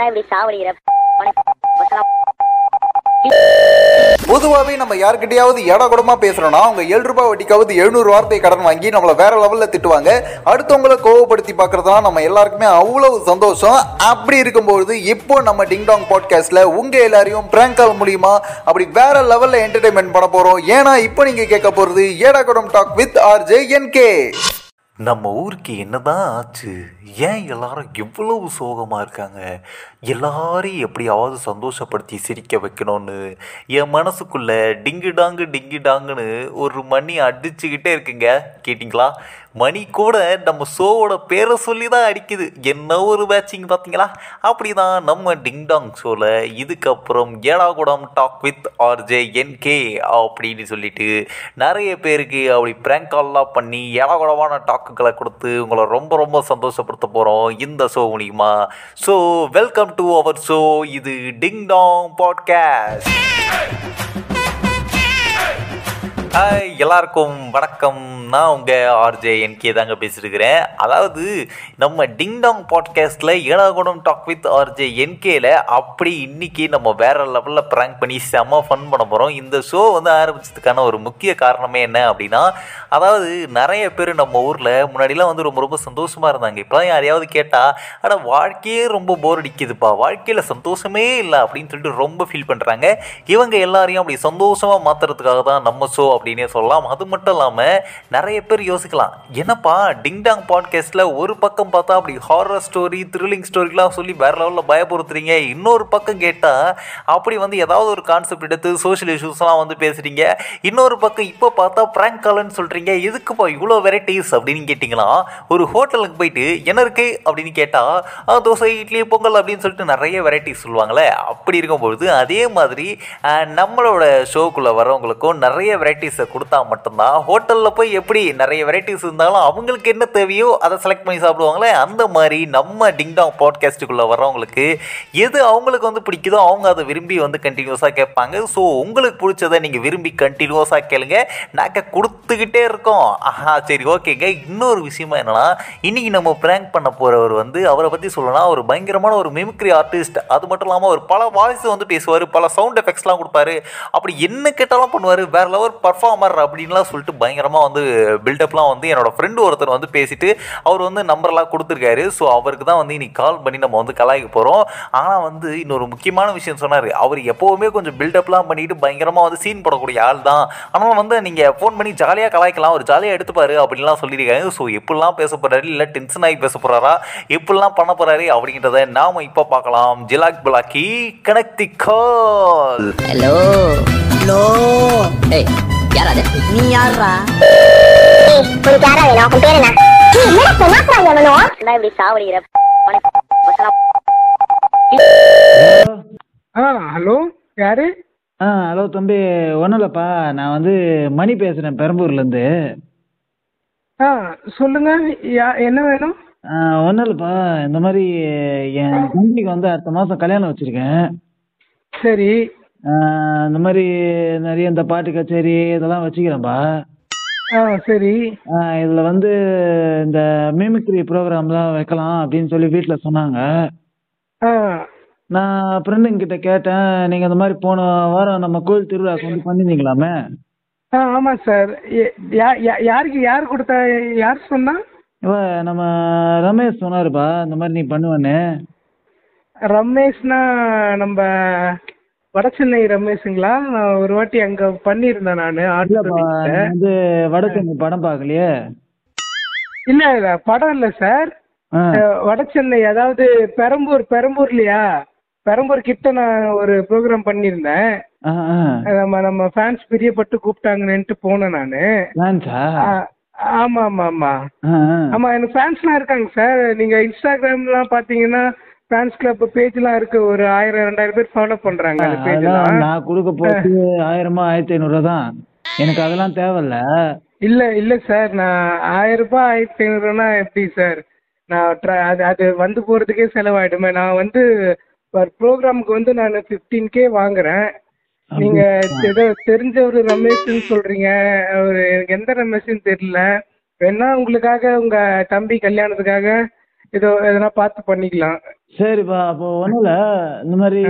தான் இப்படி சாவடிக்கிற. பொதுவாகவே நம்ம யாருக்கிட்டையாவது ஏடா கூடமா பேசுறோம்னா அவங்க 7 ரூபாய் வட்டிக்காவது 700 வார்த்தை கடன் வாங்கி நம்மளை வேற லெவல்ல திட்டுவாங்க. அடுத்தவங்களை கோவப்படுத்தி பார்க்கறதுலாம் நம்ம எல்லாருக்குமே அவ்வளவு சந்தோஷம். அப்படி இருக்கும்போது இப்போ நம்ம டிங்டாங் பாட்காஸ்ட்ல உங்க எல்லாரையும் பிராங்க் கால் மூலியமா அப்படி வேற லெவல்ல என்டர்டைன்மெண்ட் பண்ண போறோம். ஏன்னா இப்போ நீங்க கேட்க போறது ஏடா கூடம் டாக் வித் ஆர்ஜே என்கே. நம்ம ஊருக்கு என்னதான் ஆச்சு, ஏன் எல்லாரும் எவ்வளவு சோகமாக இருக்காங்க, எல்லாரையும் எப்படியாவது சந்தோஷப்படுத்தி சிரிக்க வைக்கணும்னு என் மனசுக்குள்ளே டிங்குடாங்கு டிங்குடாங்குன்னு ஒரு மணி அடிச்சுக்கிட்டே இருக்குங்க. கேட்டிங்களா, மணி கூட நம்ம ஷோவோட பேரை சொல்லி தான் அடிக்குது. என்ன ஒரு மேட்சிங் பார்த்தீங்களா? அப்படி தான் நம்ம டிங்டாங் ஷோவில் இதுக்கப்புறம் ஏடாகுடம் டாக் வித் ஆர்ஜே என்கே அப்படின்னு சொல்லிட்டு நிறைய பேருக்கு அப்படி பிராங்க் கால்லாம் பண்ணி ஏடாகுடமான டாக் கொடுத்து உங்களை ரொம்ப ரொம்ப சந்தோஷப்படுத்த போறோம் இந்த ஷோ மூலியமா. So welcome to our show. இது டிங்டாங் பாட்காஸ்ட். ஹாய் எல்லாருக்கும் வணக்கம். நான் உங்கள் ஆர்ஜே என்கே தாங்க பேசியிருக்கிறேன். அதாவது நம்ம டிங்டாங் பாட்காஸ்ட்டில் ஏடாகுடம் டாக் வித் ஆர்ஜே என்கேயில் அப்படி இன்றைக்கி நம்ம வேறு லெவலில் ப்ராங்க் பண்ணி செம்ம ஃபன் பண்ண போகிறோம். இந்த ஷோ வந்து ஆரம்பித்ததுக்கான ஒரு முக்கிய காரணமே என்ன அப்படின்னா, அதாவது நிறைய பேர் நம்ம ஊரில் முன்னாடிலாம் வந்து ரொம்ப ரொம்ப சந்தோஷமாக இருந்தாங்க. இப்போலாம் யாரையாவது கேட்டால் ஆனால் வாழ்க்கையே ரொம்ப போர் அடிக்குதுப்பா, வாழ்க்கையில் சந்தோஷமே இல்லை அப்படின்னு சொல்லிட்டு ரொம்ப ஃபீல் பண்ணுறாங்க. இவங்க எல்லாரையும் அப்படி சந்தோஷமாக மாற்றுறதுக்காக தான் நம்ம ஷோ அப்படின்னே சொல்லலாம். அது மட்டும் இல்லாமல் நிறைய பேர் யோசிக்கலாம், என்னப்பா டிங்டாங் பாட்காஸ்ட்டில் ஒரு பக்கம் பார்த்தா அப்படி ஹாரர் ஸ்டோரி த்ரில்லிங் ஸ்டோரிலாம் சொல்லி வேற லெவலில் பயப்படுத்துறீங்க, இன்னொரு பக்கம் கேட்டால் அப்படி வந்து ஏதாவது ஒரு கான்செப்ட் எடுத்து சோஷியல் இஷ்யூஸ்லாம் வந்து பேசுகிறீங்க, இன்னொரு பக்கம் இப்போ பார்த்தா பிராங்க் கால்னு சொல்கிறீங்க, எதுக்குப்பா இவ்வளோ வெரைட்டிஸ் அப்படின்னு கேட்டிங்கன்னா, ஒரு ஹோட்டலுக்கு போயிட்டு என்ன இருக்குது அப்படின்னு கேட்டால் தோசை இட்லி பொங்கல் அப்படின்னு சொல்லிட்டு நிறைய வெரைட்டிஸ் சொல்லுவாங்களே. அப்படி இருக்கும்பொழுது அதே மாதிரி நம்மளோட ஷோக்குள்ளே வரவங்களுக்கும் நிறைய வெரைட்டிஸை கொடுத்தா மட்டும்தான் ஹோட்டலில் போய் எப்படி நிறைய வெரைட்டிஸ் இருந்தாலும் அவங்களுக்கு என்ன தேவையோ அதை செலக்ட் பண்ணி சாப்பிடுவாங்களே. அந்த மாதிரி நம்ம டிங்டாங் பாட்காஸ்ட்டுக்குள்ளே வர்றவங்களுக்கு எது அவங்களுக்கு வந்து பிடிக்குதோ அவங்க அதை விரும்பி வந்து கண்டினியூஸாக கேட்பாங்க. ஸோ உங்களுக்கு பிடிச்சதை நீங்கள் விரும்பி கண்டினியூஸாக கேளுங்க, நாங்கள் கொடுத்துக்கிட்டே இருக்கோம். ஆஹா சரி ஓகேங்க. இன்னொரு விஷயமா என்னென்னா, இன்றைக்கி நம்ம பிராங்க் பண்ண போகிறவர் வந்து அவரை பற்றி சொல்லணும்னா ஒரு பயங்கரமான ஒரு மிமிக்ரி ஆர்டிஸ்ட். அது மட்டும் இல்லாமல் ஒரு பல வாய்ஸ் வந்து பேசுவார், பல சவுண்ட் எஃபெக்ட்ஸ்லாம் கொடுப்பாரு, அப்படி என்ன கேட்டாலும் பண்ணுவார், வேற லெவல் பர்ஃபார்மர் அப்படின்லாம் சொல்லிட்டு பயங்கரமாக வந்து பில்டப்லாம் வந்து என்னோடய ஃப்ரெண்டு ஒருத்தர் வந்து பேசிட்டு அவர் வந்து நம்பர்லாம் கொடுத்துருக்காரு. ஸோ அவருக்கு தான் வந்து இன்னைக்கு கால் பண்ணி நம்ம வந்து கலாய்க்க போகிறோம். ஆனால் வந்து இன்னொரு முக்கியமான விஷயம் சொன்னார். அவர் எப்போவுமே கொஞ்சம் பில்டப்லாம் பண்ணிட்டு பயங்கரமாக வந்து சீன் போடக்கூடிய ஆள் தான். ஆனால் வந்து நீங்கள் ஃபோன் பண்ணி ஜாலியாக கலாய்க்கலாம், ஒரு ஜாலியாக எடுத்துப்பார் அப்படின்லாம் சொல்லியிருக்காங்க. ஸோ எப்படிலாம் பேச போகிறாரு, இல்லை டென்ஷன் ஆகி பேச போகிறாரா, எப்படிலாம் பண்ண போகிறாரு அப்படிங்கிறத நாம் இப்போ பார்க்கலாம். ஜிலாக் பிலாக்கி கனெக்டி கால். ஹலோ ஹலோ ஏய் யாராது நீ யாரா? உனக்கு யாரா வேணும்? உன் பேர் என்ன? என்ன சொன்னாங்க வேணும்? நான் இப்படி சாவடிக்கிற. ஹலோ யாரு? ஹலோ தம்பி ஒன்றும் இல்லைப்பா, நான் வந்து மணி பேசுகிறேன் பெரம்பூர்லேருந்து. சொல்லுங்க என்ன வேணும்? ஒன்றும் இல்லைப்பா, இந்த மாதிரி என் தம்பிக்கு வந்து அடுத்த மாதம் கல்யாணம் வச்சுருக்கேன். சரி இந்த மாதிரி நிறைய இந்த பாட்டு கச்சேரி இதெல்லாம் வச்சுக்கிறேன்ப்பா. சரி இதில் வந்து இந்த மிமிக்ரி ப்ரோக்ராம்லாம் வைக்கலாம் அப்படின்னு சொல்லி வீட்டில் சொன்னாங்க. நான் ஃப்ரெண்டுங்கிட்ட கேட்டேன், நீங்கள் இந்த மாதிரி போன வாரம் நம்ம கோயில் திருவிழாவுக்கு வந்து பண்ணிருந்தீங்களாமே? ஆமாம் சார். யாருக்கு யார் கொடுத்தா, யார் சொன்னா? இல்லை நம்ம ரமேஷ் சொன்னாருப்பா இந்த மாதிரி நீ பண்ணுவேன்னு. ரமேஷ்னா நம்ம வடசென்னை ரமேஷுங்களா? நான் ஒரு வாட்டி அங்க பண்ணிருந்தேன். நான் வந்து வடசென்னை படம் பார்க்கலையே. இல்ல படம் இல்ல சார், வடசென்னை அதாவது பெரம்பூர் இல்லையா, பெரம்பூர் கிட்ட நான் ஒரு ப்ரோக்ராம் பண்ணிருந்தேன். நம்ம ஃபேன்ஸ் பிரியப்பட்டு கூப்பிட்டாங்கன்னு போனேன் நானு. ஆமா ஆமா ஆமா ஆமா எனக்கு ஃபேன்ஸ் எல்லாம் இருக்காங்க சார். நீங்க இன்ஸ்டாகிராம் எல்லாம் பாத்தீங்கன்னா ஃபேன்ஸ் கிளப் பேஜ்லாம் இருக்கு, ஒரு 1000-2000 பேர் ஃபாலோ பண்றாங்க. நான் கொடுக்க போது 1000-1500 தான், எனக்கு அதெல்லாம் தேவையில்ல. இல்ல இல்ல சார், நான் 1000-1500னா எப்படி சார், நான் அது வந்து போறதுக்கே செலவாயிடுமே. நான் வந்து ப்ரோக்ராமுக்கு வந்து நான் 15K வாங்குறேன். நீங்க ஏதோ தெரிஞ்ச ஒரு ரமேஷ்ன்னு சொல்றீங்க, ஒரு எனக்கு எந்த ரமேஷ்ன்னு தெரியல. வேணா உங்களுக்காக உங்க தம்பி கல்யாணத்துக்காக ஏதோ எதனா பார்த்து பண்ணிக்கலாம். சரிப்பா. அப்போ ஒண்ணும் இல்ல, இந்த மாதிரி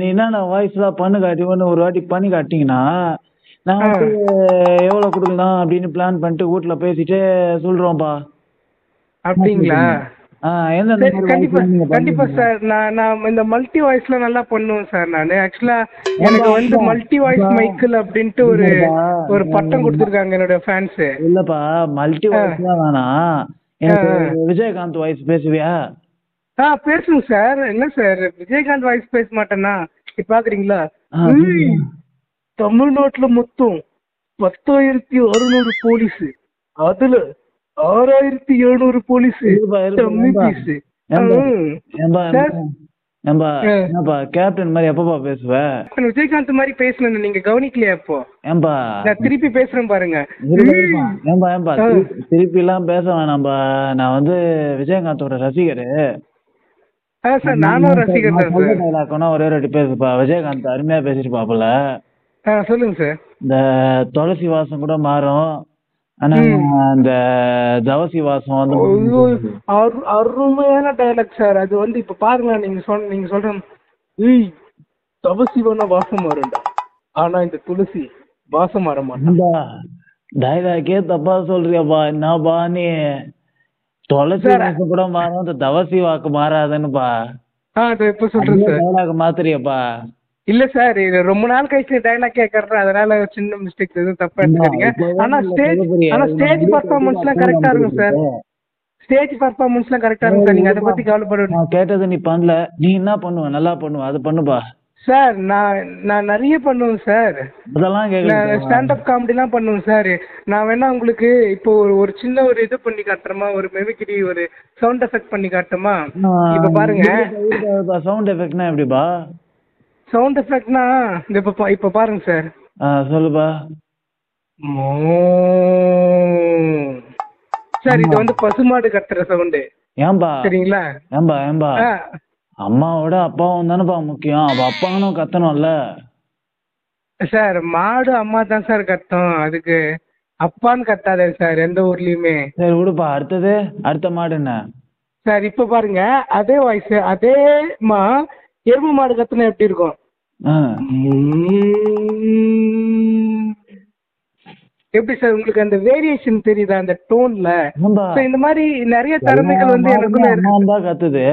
நீ என்னென்ன வாய்ஸ் எல்லாம் பண்ணு காட்டி ஒண்ணு ஒரு வாட்டி பண்ணி காட்டிங்கன்னா நான் வந்து எவ்வளவு கொடுக்கலாம் அப்படின்னு பிளான் பண்ணிட்டு வீட்டுல பேசிட்டு சொல்றோம்ப்பா. அப்படிங்களா? கண்டிப்பா சார். நான் இந்த மல்டி வாய்ஸ்ல நல்லா பண்ணுவேன் சார். நான் ஆக்சுவலா எனக்கு வந்து மல்டி வாய்ஸ் மைக்கிள் அப்படின்ட்டு ஒரு பட்டம் கொடுத்துருக்காங்க என்னோட ஃபேன்ஸ். இல்லப்பா மல்டி வாய்ஸ் தான் வேணா, எனக்கு விஜயகாந்த் வாய்ஸ் பேசுவியா? பேசுங்க சார். என்ன சார் விஜயகாந்த் வாய்ஸ் பேச மாட்டேன்னா இப்ப பாக்குறீங்களா? தமிழ்நாட்டுல மொத்தம் 10,600 போலீஸ், அதுல 6,700 போலீஸ். கேப்டன் மாதிரி எப்பப்பா பேசுவேன்? விஜயகாந்த் மாதிரி பேசணும். நீங்க கவனிக்கலையா? இப்போ ஏம்பா நான் திருப்பி பேசுறேன் பாருங்க. ஏம்பா திருப்பி எல்லாம் பேச வேணாம்பா. நான் வந்து விஜயகாந்தோட ரசிகர். நானும் ரசிகர். ஒரே ரெட்டி பேசுப்பா. விஜயகாந்த் அருமையா பேசிருப்பாப்புல. சொல்லுங்க சார். இந்த துளசி வாசம் கூட மாறும், ஆனா அந்த தவசி வாசம் வந்து அருமையான டயலாக் சார். அது வந்து இப்ப பாருங்க, நீங்க சொல்ற தவசி வேணா வாசம் மாறும்டா, ஆனா இந்த துளசி வாசம் மாற மாட்டா. டயலாக்கே தப்பா சொல்றியாப்பா. என்னப்பா நீ துளசி வாசம் கூட மாறும், இந்த தவசி வாக்கு மாறாதுன்னுப்பா மாத்திரியப்பா. இல்ல சார், இது ரொம்ப நாள் கழிச்சு டைலாக் கேட்கறேன், அதனால சின்ன மிஸ்டேக் எதுவும் தப்பா எடுத்துக்கிறீங்க. ஆனா ஸ்டேஜ் பர்ஃபார்மன்ஸ் எல்லாம் கரெக்டா இருக்கும் சார். ஸ்டேஜ் பர்ஃபார்மன்ஸ் எல்லாம் கரெக்டா இருக்கும் சார். நீங்க அதை பத்தி கவலைப்பட. கேட்டது நீ பண்ணல, நீ என்ன பண்ணுவ? நல்லா பண்ணுவ, அது பண்ணுப்பா சார். நான் நிறைய பண்ணுவேன் சார். அதெல்லாம் ஸ்டாண்ட் அப் காமெடி எல்லாம் பண்ணுவேன் சார். நான் வேணா உங்களுக்கு இப்போ ஒரு சின்ன ஒரு இது பண்ணி காட்டுறமா, ஒரு மெமிக்ரி, ஒரு சவுண்ட் எஃபெக்ட் பண்ணி காட்டுறமா? இப்ப பாருங்க. சவுண்ட் எஃபெக்ட்னா எப்படிப்பா? சவுண்ட் எஃபெக்ட்னா இப்ப பாருங்க சார். சொல்லுப்பா. சார் இது வந்து பசுமாடு கத்துற சவுண்டு. ஏம்பா சரிங்களா? ஏம்பா அம்மாவோட அப்பாவும் தானேப்பா முக்கியம். அப்ப அப்பாவும் கத்தணும்ல சார். மாடு அம்மா தான் சார் கத்தும், அதுக்கு அப்பான்னு கத்தாதே சார் எந்த ஊர்லயுமே. சரி விடுப்பா. அடுத்தது அடுத்த மாடு என்ன சார்? இப்ப பாருங்க அதே வாய்ஸ், அதேமா எருமை மாடு கத்துனா எப்படி இருக்கும்? எப்படி சார் உங்களுக்கு அந்த வேரியேஷன் தெரியுதா அந்த டோன்ல? இந்த மாதிரி நிறைய திறமைகள் வந்து எனக்குள்ள கத்துது.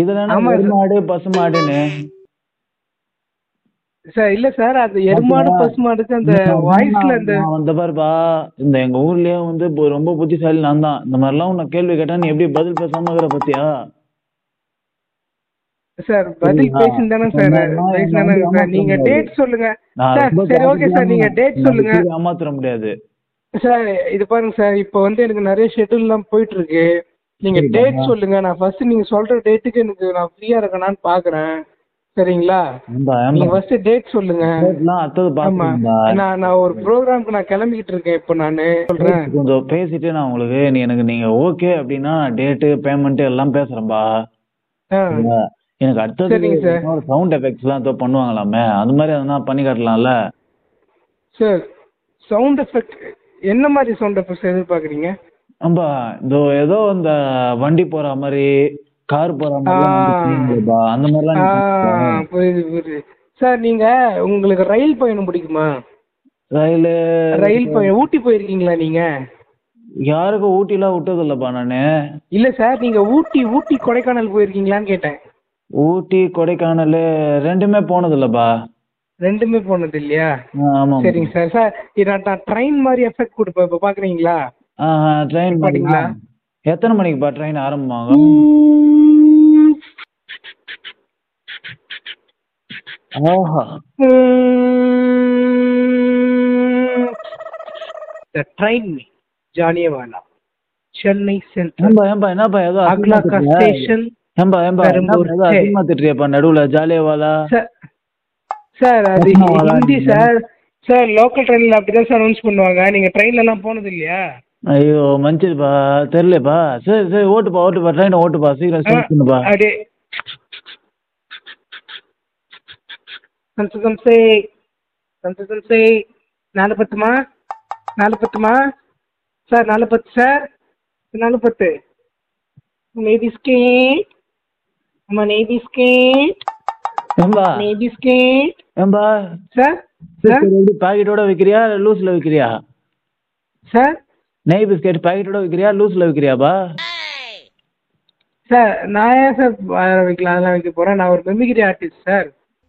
எருமாடு பசுமாடுன்னு சார். இல்ல சார், அது எருமாடு பசுமாடுக்கு அந்த வாய்ஸ்ல அந்த பாருப்பா. இந்த எங்க ஊர்லயே வந்து ரொம்ப புத்திசாலி நான் தான். இந்த மாதிரி எல்லாம் உனக்கு கேள்வி கேட்டா நீ எப்படி பதில் பேசாம இருக்கிற பத்தியா சார்? பதில் பேசுன்னு தானே சார். நீங்க டேட் சொல்லுங்க சார். சரி ஓகே சார், நீங்க டேட் சொல்லுங்க. ஏமாத்திர முடியாது சார். இது பாருங்க சார், இப்ப வந்து எனக்கு நிறைய ஷெட்யூல் எல்லாம் போயிட்டு இருக்கு. நீங்க டேட் சொல்லுங்க. நான் ஃபர்ஸ்ட் நீங்க சொல்ற டேட்டுக்கு எனக்கு நான் ஃப்ரீயா இருக்கேனான்னு பாக்குறேன். சரிங்களா? நீங்க ஃபர்ஸ்ட் டேட் சொல்லுங்க. நான் ஒரு ப்ரோக்ராமுக்கு நான் கிளம்பிக்கிட்டு இருக்கேன். இப்போ நான் சொல்றேன் கொஞ்சம் பேசிட்டு நான் உங்களுக்கு எனக்கு நீங்க ஓகே அப்படின்னா டேட்டு பேமெண்ட் எல்லாம் பேசுறேன்பா. எனக்கு அடுத்தது சவுண்ட் எஃபெக்ட்ஸ் எல்லாம் ஏதோ பண்ணுவாங்களாமே, அது மாதிரி எதனா பண்ணி காட்டலாம்ல சார்? சவுண்ட் எஃபெக்ட் என்ன மாதிரி சவுண்ட் எஃபெக்ட்ஸ் எதிர்பார்க்குறீங்க? ஆம்பா ஏதோ இந்த வண்டி போற மாதிரி, கார் போற மாதிரி சார். நீங்க உங்களுக்கு ரயில் பயணம் பிடிக்குமா? ரயில் பயணம். ஊட்டி போயிருக்கீங்களா நீங்க? யாருக்கும் ஊட்டி எல்லாம் விட்டது இல்லப்பா நானு. இல்ல சார், நீங்க ஊட்டி கொடைக்கானல் போயிருக்கீங்களான்னு கேட்டேன். ஊட்டி கொடைக்கானல் ரெண்டுமே போனது இல்லப்பா. ரெண்டுமே போனது இல்லையா? சரிங்க சார். சார் நான் ட்ரெயின் மாதிரி எஃபெக்ட் கொடுப்பேன். இப்ப பாக்குறீங்களா ட்ரெயின் பாத்தீங்களா? எத்தனை மணிக்குப்பா ட்ரெயின் ஆரம்பமாகும்? ட்ரெயின் ஜானியவாலா சென்னை சென்ட்ரல். என்னப்பா ஏதோ அக்லாக்கா ஸ்டேஷன் மாத்திட்டியப்பா நடுவுல ஜாலியவாலா சார். அது ஹிந்தி சார். சார் லோக்கல் ட்ரெயின்ல அப்படிதான் சார் அனௌன்ஸ் பண்ணுவாங்க. நீங்க ட்ரெயின்ல எல்லாம் போனது இல்லையா? ஐயோ மன்னிச்சிருப்பா, தெரியலப்பா. சரி சரி ஓட்டுப்பா ஓட்டுப்பா ட்ரெயினை ஓட்டுப்பா சீக்கிரம் பண்ணுப்பா. அப்படியே கன்சல்டன்சி 4:10மா? 4:10மா சார்? 4:10 சார். 4:10 மேபி ஸ்கேட் Money biscuit. Emba. Money biscuit. Emba. Sir. Sir. Packet order vikriya, loose la vikriya. Sir. Money biscuit packet order vikriya, loose la vikriya ba. Sir நான் ஏன் சார் வைக்கலாம் அதெல்லாம் வைக்க போகிறேன். நான் ஒரு மெமிகிரி ஆர்டிஸ்ட் சார்.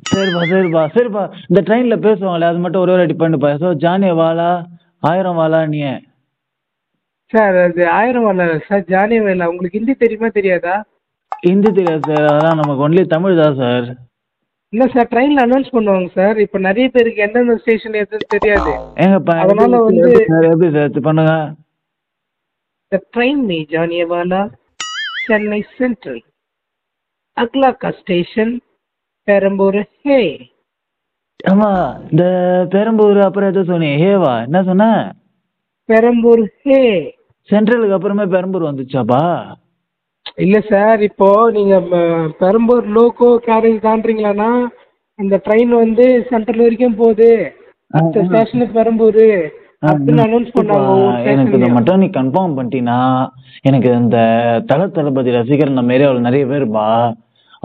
சரிப்பா சரிப்பா சரிப்பா இந்த ட்ரெயினில் பேசுவாங்களே அது மட்டும் ஒரே ஒரு அடி பண்ணுப்பா. ஸோ ஜானிய வாலா ஆயிரம் வாலா நீ சார் அது ஆயிரம் வாலா சார் ஜானிய வாலா. உங்களுக்கு ஹிந்தி தெரியுமா தெரியாதா? ஹிந்தி தெரியாது சார், அதான் நமக்கு ஒன்லி தமிழ் தான் சார். இல்லை சார் ட்ரெயினில் அனௌன்ஸ் பண்ணுவாங்க சார். இப்போ நிறைய பேருக்கு எந்தெந்த ஸ்டேஷன் எதுன்னு தெரியாது. ஏங்கப்பா அதனால வந்து எப்படி சார் பண்ணுங்க சார் ட்ரெயின் நீ ஜானிய வாலா Chennai Central. Agla ka station Perambur hai. Amma the Perambur apra edho sone hey va enna sonna Perambur hai central ku apra me Perambur vanducha ba illa sir ipo neenga Perambur loco carriage taandringa na indha train vandu central varaikum podu adha station Perambur அப்படின்னு announce பண்ணுவாங்க. எனக்கு இதை மட்டும் நீ confirm பண்ணிட்டீங்கன்னா எனக்கு இந்த தளபதி ரசிகர் நம்ம ஏரியாவில் நிறைய பேருப்பா,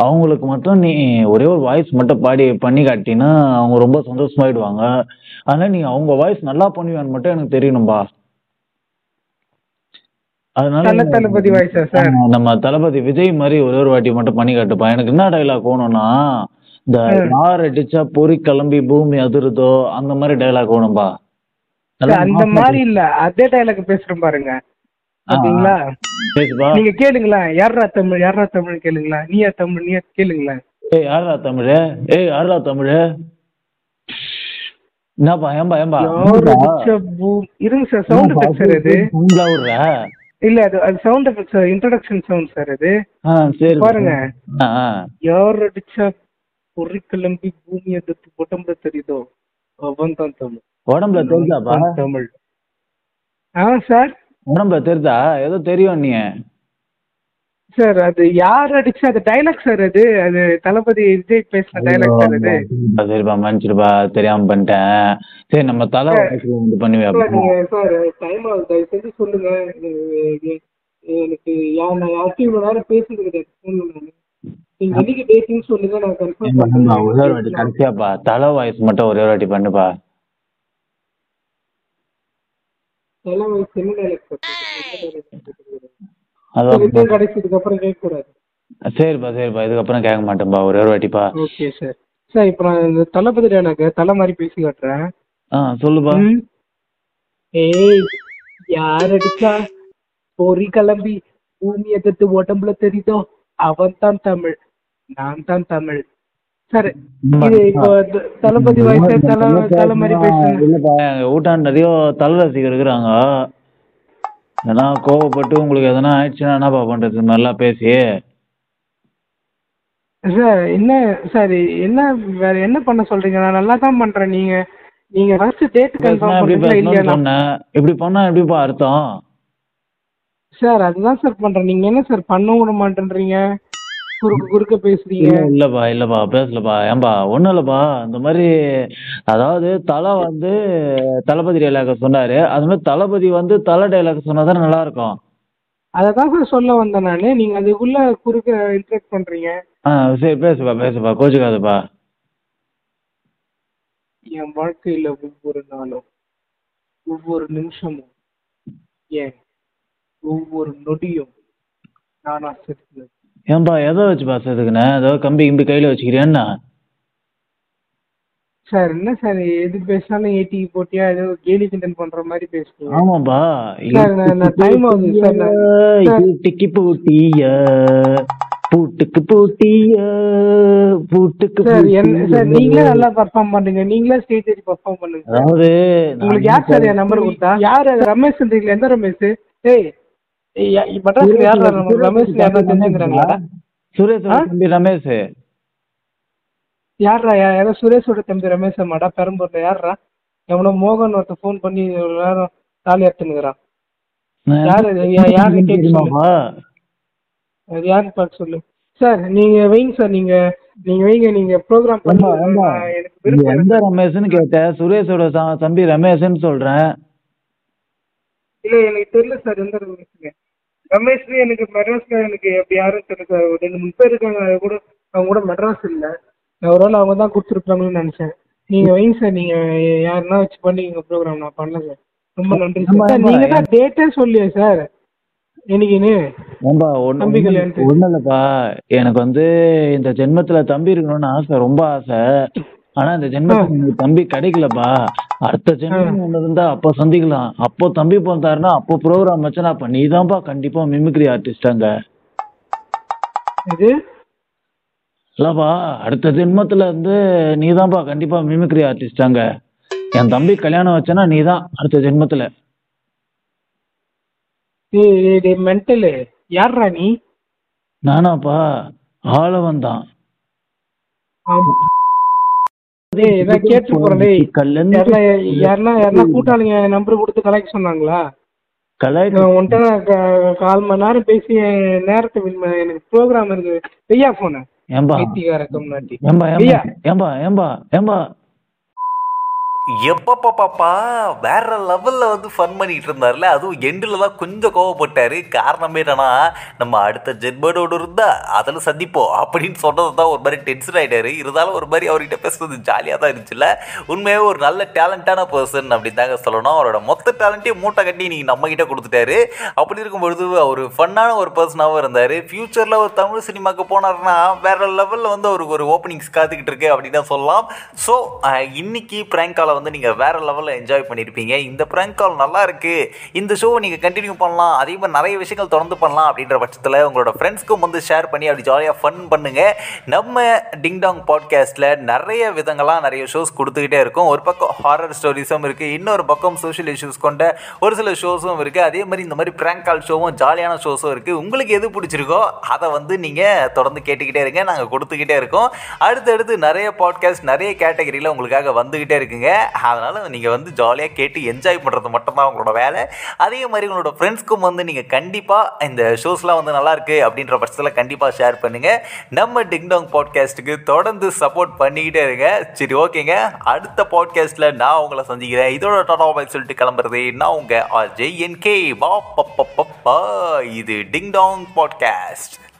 அவங்களுக்கு மட்டும் நீ ஒரே ஒரு வாய்ஸ் மட்டும் பாடி பண்ணி காட்டினா அவங்க ரொம்ப சந்தோஷமாயிடுவாங்க. ஆனால் நீ அவங்க வாய்ஸ் நல்லா பண்ணுவான்னு மட்டும் எனக்கு தெரியணும்பா. அதனால தளபதி வாய்ஸ் சார் நம்ம தளபதி விஜய் மாதிரி ஒரே ஒரு வாட்டி மட்டும் பண்ணி காட்டுப்பா. எனக்கு என்ன டைலாக் வேணும்னா இந்த யார் அடிச்சா பொறி கிளம்பி பூமி அதிருதோ அந்த மாதிரி டைலாக் வேணும்பா. அந்த மாதிரி இல்ல அதே டைலாக் பேசுறோம் பாருங்க. பாத்தீங்களா நீங்க கேளுங்களா யாரா தமிழ் யாரா தமிழ் கேளுங்களா நீயா தமிழ் நீயா கேளுங்களா ஏய் யாரா தமிழ் ஏய் யாரா தமிழ் என்னப்பா ஏம்பா ஏம்பா இருங்க சார் சவுண்ட் எஃபெக்ட் சார் இது இல்ல அது அது sound effect sir introduction sound sir இது பாருங்க. யார் அடிச்சா பொறி கிளம்பி பூமியை தத்து உடம்புல தெரியுதோ அவன் தான் தமிழ். உடம்புல தெரிஞ்சாப்பா தமிழ்? ஆ சார் உடம்புல தெரிஞ்சா ஏதோ தெரியும் நீ சார். அது யார் அடிச்சா அது டைலாக் சார் அது அது தளபதி விஜய் பேசின டைலாக் சார் அது. சரிப்பா மன்னிச்சிருப்பா தெரியாம பண்ணிட்டேன். சரி நம்ம தலை இது பண்ணுவியா சார்? டைம் ஆகுது தயவு செஞ்சு சொல்லுங்க. எனக்கு யார்ட்டையும் இவ்வளோ நேரம் பேசுறது கிடையாது. நீங்க என்னைக்கு டேட்டிங் சொல்லுங்க நான் கன்ஃபார்ம் பண்ணுவேன். ஒரே ஒரு வாட்டி கடைசியாப்பா தலை வாய்ஸ் மட்டும் ஒரே ஒரு வாட்டி பண்ணுப்பா. சரிப்பா சரிப்பா இதுக்கப்புறம் கேட்க மாட்டேன்பா ஒரே ஒரு வாட்டிப்பா. ஓகே சார் சார் இப்போ நான் தளபதி எனக்கு தலை மாதிரி பேசி காட்டுறேன். ஆ சொல்லுப்பா. ஏய் யார் அடிச்சா பொறி கிளம்பி பூமியை தத்து உடம்புல தெரியுதோ அவன் தான் தமிழ் நான் தான் தமிழ். சரி இப்போ தளபதி வாய்ஸ் தலை மாதிரி பேசுறேன். இல்லப்பா ஊட்டான் நிறைய தலை ரசிகர் இருக்கிறாங்க. ஏன்னா கோவப்பட்டு உங்களுக்கு எதனா ஆயிடுச்சுன்னா என்னப்பா பண்றது? நல்லா பேசி சார் என்ன சார் என்ன வேற என்ன பண்ண சொல்றீங்க? நான் நல்லா தான் பண்றேன். நீங்க நீங்க ஃபர்ஸ்ட் டேட் கன்ஃபார்ம் பண்ணீங்களா இல்லையா? இப்படி பண்ணா எப்படிப்பா அர்த்தம் சார்? அதுதான் சார் பண்றேன். நீங்க என்ன சார் பண்ண விட மாட்டேன்றீங்க குறுக்க பேசுறீங்க. இல்லப்பா இல்லப்பா பேசலப்பா. ஏன்பா ஒன்னும் இல்லப்பா. இந்த மாதிரி அதாவது தலை வந்து தளபதி டைலாக சொன்னாரு, அது மாதிரி தளபதி வந்து தலை டைலாக சொன்னாதான் நல்லா இருக்கும். அததான் சார் சொல்ல வந்தேன் நானு. நீங்க அதுக்குள்ள குறுக்க இன்ட்ரெக்ட் பண்றீங்க. சரி பேசுப்பா பேசுப்பா கோச்சுக்காதுப்பா. என் வாழ்க்கையில ஒவ்வொரு நாளும் ஒவ்வொரு நிமிஷமும் ஏன் ஒவ்வொரு நொடியும் நானா செத்துனது. ஏன்பா எதை வச்சு பாசத்துக்குண்ணா ஏதாவது கம்பி கிம்பி கையில் வச்சுக்கிறியாண்ணா? சார் என்ன சார் எது பேசினாலும் ஏடிக்கு போட்டியா ஏதோ கேலி கிண்டன் பண்ற மாதிரி பேசுறேன். ஆமாப்பா டைம் ஆகுது சார். ஏடிக்கு போட்டியா பூட்டுக்கு போட்டியா பூட்டுக்கு சார் என்ன சார் நீங்களே நல்லா பர்ஃபார்ம் பண்ணுங்க. நீங்களே ஸ்டேஜ் ஏறி பர்ஃபார்ம் பண்ணுங்க. அதாவது உங்களுக்கு யார் சார் என் நம்பர் கொடுத்தா? யார் அது? ரமேஷ் சொல்றீங்களா? எந்த ரமேஷ்? ஏய் சுரேஷோட தம்பி ரமேஷ் மாடா பெரம்பூர்ல. யாரா எவ்வளவு மோகன் ஒருத்த போன் பண்ணி யாரும் தாலி எடுத்துக்கிறான் யாருன்னு பாக்க சொல்லு சார். நீங்க வைங்க சார் நீங்க நீங்க வைங்க நீங்க ப்ரோக்ராம் பண்ணுங்க. எனக்கு எந்த ரமேஷ்னு கேட்ட சுரேஷோட தம்பி ரமேஷ்ன்னு சொல்றேன். இல்ல எனக்கு தெரியல சார் எந்த ரமேஷ்ங்க ரமேஷ்லேயே எனக்கு மெட்ராஸ்ல எனக்கு எப்படி யாரும் தெரியாது, ஒரு 2-3 பேர் இருக்காங்க கூட, அவங்க கூட மெட்ராஸ் இல்லை, ஒருவேளை அவங்க தான் கொடுத்துருக்காங்கன்னு நினைச்சேன். நீங்க வைங்க சார், நீங்க யாருன்னா வச்சு பண்ணிக்கங்க ப்ரோக்ராம், நான் பண்ணல சார். ரொம்ப நன்றி சார். நீங்க தான் டேட்டே சொல்லியா சார் ஒண்ணுலப்பா. எனக்கு வந்து இந்த ஜென்மத்துல தம்பி இருக்கணும்னு ஆசை, ரொம்ப ஆசை. ஆனா இந்த ஜென்மத்துல தம்பி கிடைக்கலப்பா. அடுத்த ஜென்மம் ஒண்ணு இருந்தா அப்ப சந்திக்கலாம். அப்போ தம்பி போந்தாருன்னா அப்போ ப்ரோக்ராம் வச்சா அப்ப நீதான்ப்பா கண்டிப்பா மிமிக்ரி ஆர்டிஸ்டாங்க. இல்லப்பா அடுத்த ஜென்மத்துல இருந்து நீதான்ப்பா கண்டிப்பா மிமிக்ரி ஆர்டிஸ்டாங்க. என் தம்பி கல்யாணம் வச்சனா நீதான் அடுத்த ஜென்மத்துல. மென்டலு யாரா நீ? நானாப்பா, ஆளவன் தான். கூட்டாளிங்க நம்பர் கொடுத்து கலெக்ட் சொன்னாங்களா? உன்ட்ட 1/4 மணி நேரம் பேசி நேரத்தை எனக்கு ப்ரோக்ராம் இருக்கு. பெய்யா போன எப்பப்பா வேற லெவலில் வந்து ஃபன் பண்ணிகிட்டு இருந்தார்ல. அதுவும் எண்டில் தான் கொஞ்சம் கோவப்பட்டார். காரணம் என்னன்னா, நம்ம அடுத்த ஜென்மனோடு இருந்தால் அதில் சந்திப்போம் அப்படின்னு சொன்னது தான் ஒரு மாதிரி டென்ஷன் ஆகிட்டார். இருந்தாலும் ஒரு மாதிரி அவர்கிட்ட பேசுறது ஜாலியாக தான் இருந்துச்சுல்ல. உண்மையாக ஒரு நல்ல டேலண்டான பர்சன் அப்படின்னு தாங்க சொல்லணும். அவரோட மொத்த டேலண்ட்டையும் மூட்டை கட்டி நீங்கள் நம்மகிட்ட கொடுத்துட்டாரு. அப்படி இருக்கும்பொழுது அவர் ஃபன்னான ஒரு பர்சனாகவும் இருந்தார். ஃப்யூச்சரில் ஒரு தமிழ் சினிமாவுக்கு போனார்னா வேற லெவலில் வந்து அவருக்கு ஒரு ஓப்பனிங்ஸ் காத்துக்கிட்டு இருக்கு அப்படின்னு தான் சொல்லலாம். ஸோ இன்னைக்கு பிராங்க் காலை வந்து நீங்கள் வேறு லெவலில் என்ஜாய் பண்ணியிருப்பீங்க. இந்த ப்ராங்க் கால் நல்லா இருக்குது, இந்த ஷோவை நீங்கள் கண்டினியூ பண்ணலாம், அதே மாதிரி நிறைய விஷயங்கள் தொடர்ந்து பண்ணலாம் அப்படின்ற பட்சத்தில் உங்களோட ஃப்ரெண்ட்ஸ்க்கும் வந்து ஷேர் பண்ணி அப்படி ஜாலியாக ஃபன் பண்ணுங்கள். நம்ம டிங்டாங் பாட்காஸ்ட்டில் நிறைய விதங்களாக நிறைய ஷோஸ் கொடுத்துக்கிட்டே இருக்கும். ஒரு பக்கம் ஹாரர் ஸ்டோரிஸும் இருக்குது, இன்னொரு பக்கம் சோஷியல் இஷ்யூஸ் கொண்ட ஒரு சில ஷோஸும் இருக்குது, அதே மாதிரி இந்த மாதிரி ப்ராங்க் கால் ஷோவும் ஜாலியான ஷோஸும் இருக்குது. உங்களுக்கு எது பிடிச்சிருக்கோ அதை வந்து நீங்கள் தொடர்ந்து கேட்டுக்கிட்டே இருங்க, நாங்கள் கொடுத்துக்கிட்டே இருக்கோம். அடுத்தடுத்து நிறைய பாட்காஸ்ட் நிறைய கேட்டகரியில் உங்களுக்காக வந்துக்கிட்டே இருக்குங்க. அதனால் நீங்கள் வந்து ஜாலியாக கேட்டு என்ஜாய் பண்ணுறது மட்டும்தான் உங்களோட வேலை. அதே மாதிரி உங்களோட ஃப்ரெண்ட்ஸ்க்கும் வந்து நீங்கள் கண்டிப்பாக இந்த ஷோஸ்லாம் வந்து நல்லாயிருக்கு அப்படின்ற பட்சத்தில் கண்டிப்பாக ஷேர் பண்ணுங்கள். நம்ம டிங்டாங் பாட்காஸ்ட்டுக்கு தொடர்ந்து சப்போர்ட் பண்ணிக்கிட்டே இருங்க. சரி, ஓகேங்க, அடுத்த பாட்காஸ்ட்டில் நான் உங்களை சந்திக்கிறேன். இதோட டாடாபாய் சொல்லிட்டு கிளம்புறது நான் உங்கள் RJ Enke. வா பப்பா, இது டிங்டாங் பாட்காஸ்ட்.